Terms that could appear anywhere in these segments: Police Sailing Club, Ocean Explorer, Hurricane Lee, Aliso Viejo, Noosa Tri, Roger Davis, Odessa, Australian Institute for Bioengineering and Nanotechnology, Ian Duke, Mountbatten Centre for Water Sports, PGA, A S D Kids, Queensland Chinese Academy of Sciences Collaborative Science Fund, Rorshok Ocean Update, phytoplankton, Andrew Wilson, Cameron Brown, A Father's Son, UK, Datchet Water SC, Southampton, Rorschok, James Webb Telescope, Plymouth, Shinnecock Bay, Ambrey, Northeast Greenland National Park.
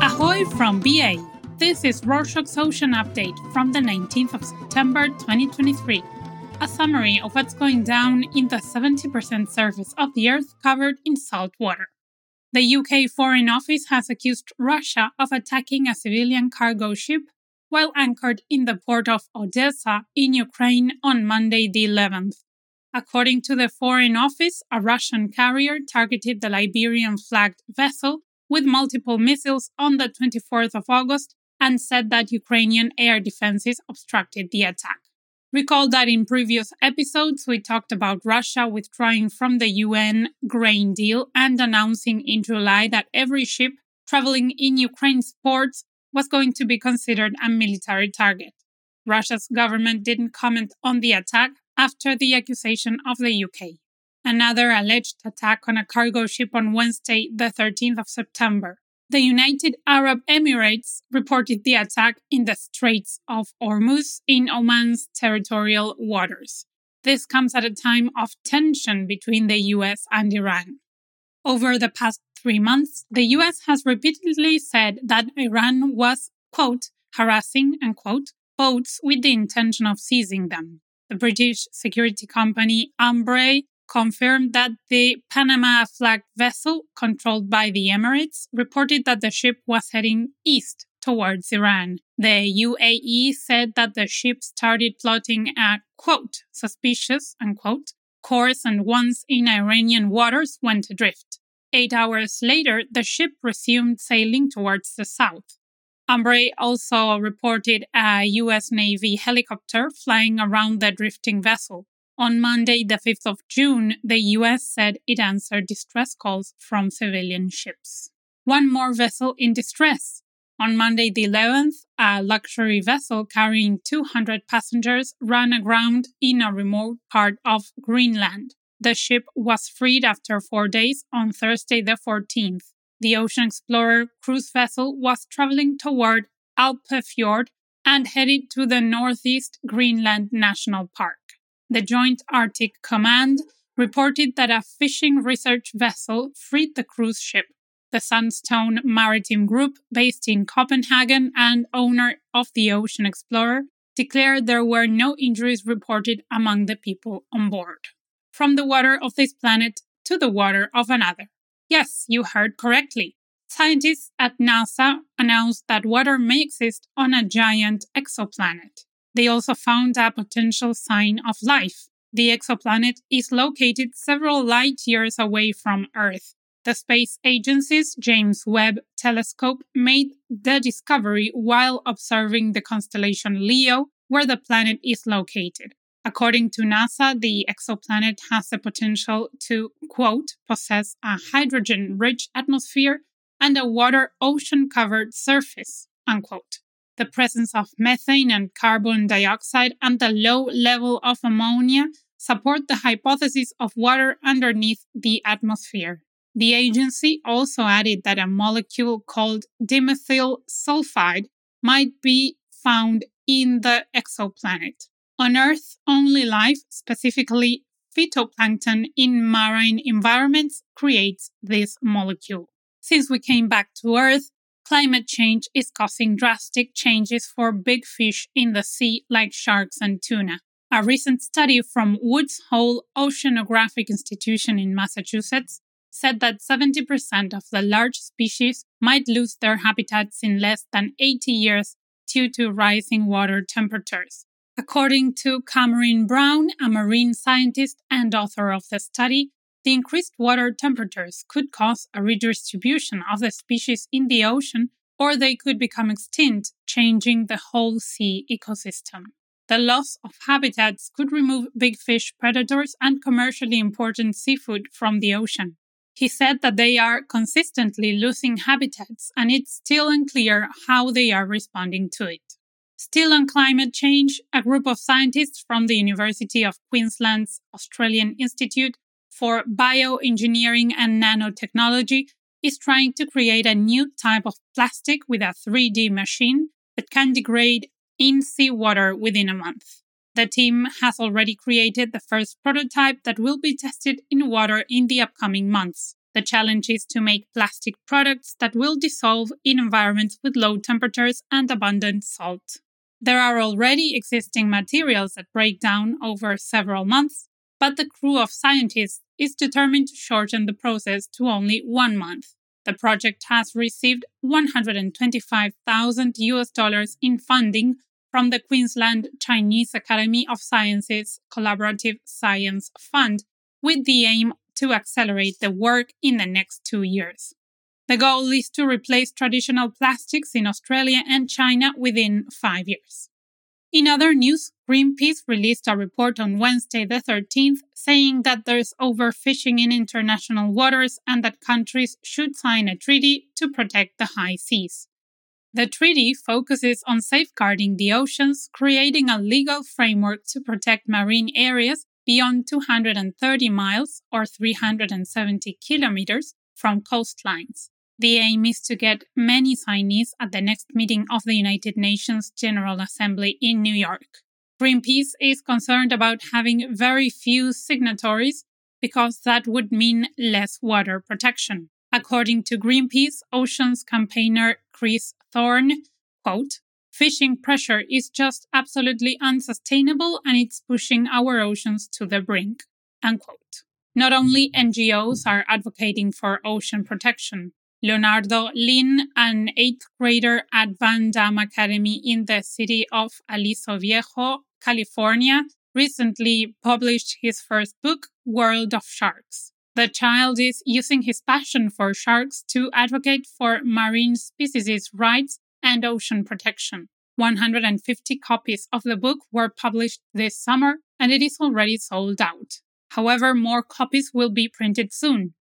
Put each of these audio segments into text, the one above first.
Ahoy from BA! This is Rorshok's Ocean Update from the 19th of September 2023, a summary of what's going down in the 70% surface of the Earth covered in salt water. The UK Foreign Office has accused Russia of attacking a civilian cargo ship while anchored in the port of Odessa in Ukraine on Monday the 11th. According to the Foreign Office, a Russian carrier targeted the Liberian-flagged vessel with multiple missiles on the 24th of August and said that Ukrainian air defenses obstructed the attack. Recall that in previous episodes we talked about Russia withdrawing from the UN grain deal and announcing in July that every ship traveling in Ukraine's ports was going to be considered a military target. Russia's government didn't comment on the attack after the accusation of the UK. Another alleged attack on a cargo ship on Wednesday, the 13th of September. The United Arab Emirates reported the attack in the Straits of Hormuz in Oman's territorial waters. This comes at a time of tension between the US and Iran. Over the past 3 months, the US has repeatedly said that Iran was, quote, harassing, unquote, boats with the intention of seizing them. The British security company Ambrey confirmed that the Panama-flagged vessel, controlled by the Emirates, reported that the ship was heading east towards Iran. The UAE said that the ship started plotting a, quote, suspicious, unquote, course and once in Iranian waters went adrift. 8 hours later, the ship resumed sailing towards the south. Ambrey also reported a U.S. Navy helicopter flying around the drifting vessel. On Monday, the 5th of June, the U.S. said it answered distress calls from civilian ships. One more vessel in distress. On Monday, the 11th, a luxury vessel carrying 200 passengers ran aground in a remote part of Greenland. The ship was freed after 4 days on Thursday, the 14th. The Ocean Explorer cruise vessel was traveling toward Alpefjord and headed to the Northeast Greenland National Park. The Joint Arctic Command reported that a fishing research vessel freed the cruise ship. The Sunstone Maritime Group, based in Copenhagen and owner of the Ocean Explorer, declared there were no injuries reported among the people on board. From the water of this planet to the water of another. Yes, you heard correctly. Scientists at NASA announced that water may exist on a giant exoplanet. They also found a potential sign of life. The exoplanet is located several light years away from Earth. The space agency's James Webb Telescope made the discovery while observing the constellation Leo, where the planet is located. According to NASA, the exoplanet has the potential to, quote, possess a hydrogen-rich atmosphere and a water-ocean-covered surface, unquote. The presence of methane and carbon dioxide and the low level of ammonia support the hypothesis of water underneath the atmosphere. The agency also added that a molecule called dimethyl sulfide might be found in the exoplanet. On Earth, only life, specifically phytoplankton in marine environments, creates this molecule. Since we came back to Earth, climate change is causing drastic changes for big fish in the sea like sharks and tuna. A recent study from Woods Hole Oceanographic Institution in Massachusetts said that 70% of the large species might lose their habitats in less than 80 years due to rising water temperatures. According to Cameron Brown, a marine scientist and author of the study, the increased water temperatures could cause a redistribution of the species in the ocean, or they could become extinct, changing the whole sea ecosystem. The loss of habitats could remove big fish predators and commercially important seafood from the ocean. He said that they are consistently losing habitats, and it's still unclear how they are responding to it. Still on climate change, a group of scientists from the University of Queensland's Australian Institute for Bioengineering and Nanotechnology is trying to create a new type of plastic with a 3D machine that can degrade in seawater within a month. The team has already created the first prototype that will be tested in water in the upcoming months. The challenge is to make plastic products that will dissolve in environments with low temperatures and abundant salt. There are already existing materials that break down over several months, but the crew of scientists is determined to shorten the process to only 1 month. The project has received $125,000 in funding from the Queensland Chinese Academy of Sciences Collaborative Science Fund, with the aim to accelerate the work in the next 2 years. The goal is to replace traditional plastics in Australia and China within 5 years. In other news, Greenpeace released a report on Wednesday the 13th saying that there's overfishing in international waters and that countries should sign a treaty to protect the high seas. The treaty focuses on safeguarding the oceans, creating a legal framework to protect marine areas beyond 230 miles or 370 kilometers from coastlines. The aim is to get many signees at the next meeting of the United Nations General Assembly in New York. Greenpeace is concerned about having very few signatories because that would mean less water protection. According to Greenpeace Oceans campaigner Chris Thorne, quote, "Fishing pressure is just absolutely unsustainable and it's pushing our oceans to the brink," unquote. Not only NGOs are advocating for ocean protection. Leonardo Lin, an 8th grader at Van Damme Academy in the city of Aliso Viejo, California, recently published his first book, World of Sharks. The child is using his passion for sharks to advocate for marine species rights and ocean protection. 150 copies of the book were published this summer, and it is already sold out. However, more copies will be printed soon.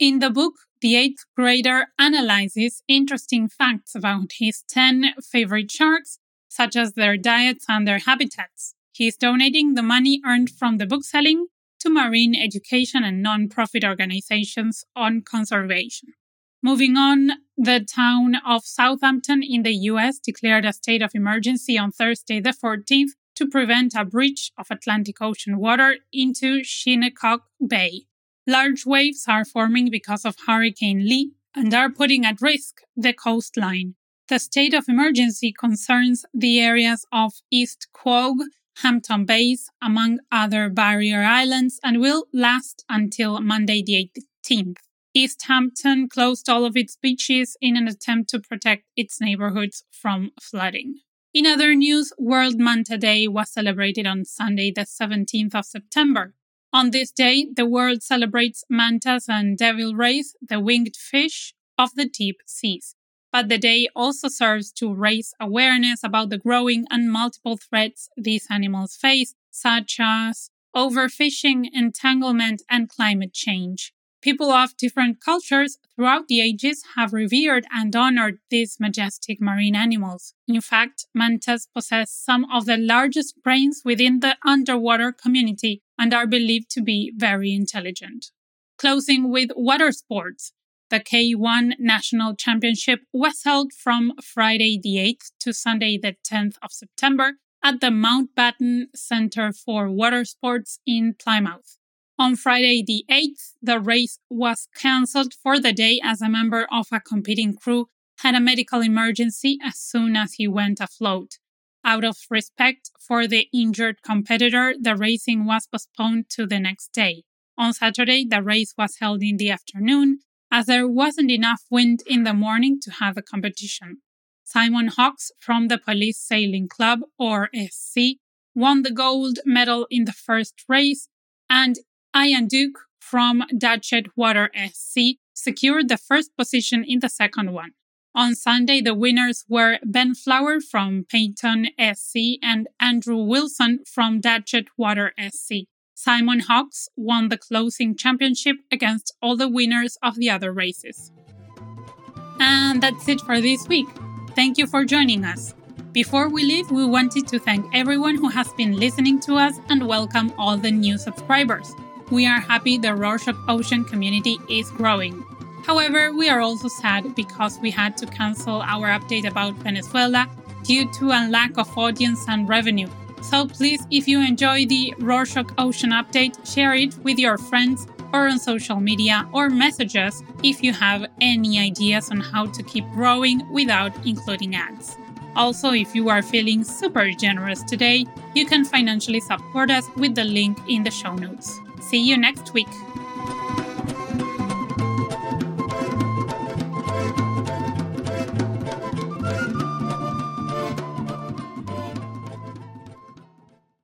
In the book, the 8th grader analyzes interesting facts about his 10 favorite sharks, such as their diets and their habitats. He is donating the money earned from the book selling to marine education and non-profit organizations on conservation. Moving on, the town of Southampton in the US declared a state of emergency on Thursday the 14th to prevent a breach of Atlantic Ocean water into Shinnecock Bay. Large waves are forming because of Hurricane Lee and are putting at risk the coastline. The state of emergency concerns the areas of East Quogue, Hampton Bays, among other barrier islands, and will last until Monday the 18th. East Hampton closed all of its beaches in an attempt to protect its neighborhoods from flooding. In other news, World Manta Day was celebrated on Sunday, the 17th of September. On this day, the world celebrates mantas and devil rays, the winged fish of the deep seas. But the day also serves to raise awareness about the growing and multiple threats these animals face, such as overfishing, entanglement, and climate change. People of different cultures throughout the ages have revered and honored these majestic marine animals. In fact, mantas possess some of the largest brains within the underwater community and are believed to be very intelligent. Closing with water sports, the K1 National Championship was held from Friday the 8th to Sunday the 10th of September at the Mountbatten Centre for Water Sports in Plymouth. On Friday the 8th, the race was cancelled for the day as a member of a competing crew had a medical emergency as soon as he went afloat. Out of respect for the injured competitor, the racing was postponed to the next day. On Saturday, the race was held in the afternoon as there wasn't enough wind in the morning to have a competition. Simon Hawks from the Police Sailing Club, or SC, won the gold medal in the first race, and Ian Duke from Datchet Water SC secured the first position in the second one. On Sunday, the winners were Ben Flower from Payton SC and Andrew Wilson from Datchet Water SC. Simon Hawks won the closing championship against all the winners of the other races. And that's it for this week. Thank you for joining us. Before we leave, we wanted to thank everyone who has been listening to us and welcome all the new subscribers. We are happy the Rorschok Ocean community is growing. However, we are also sad because we had to cancel our update about Venezuela due to a lack of audience and revenue, So please, if you enjoy the Rorshok Ocean Update, share it with your friends or on social media, or message us if you have any ideas on how to keep growing without including ads. Also, if you are feeling super generous today, you can financially support us with the link in the show notes. See you next week!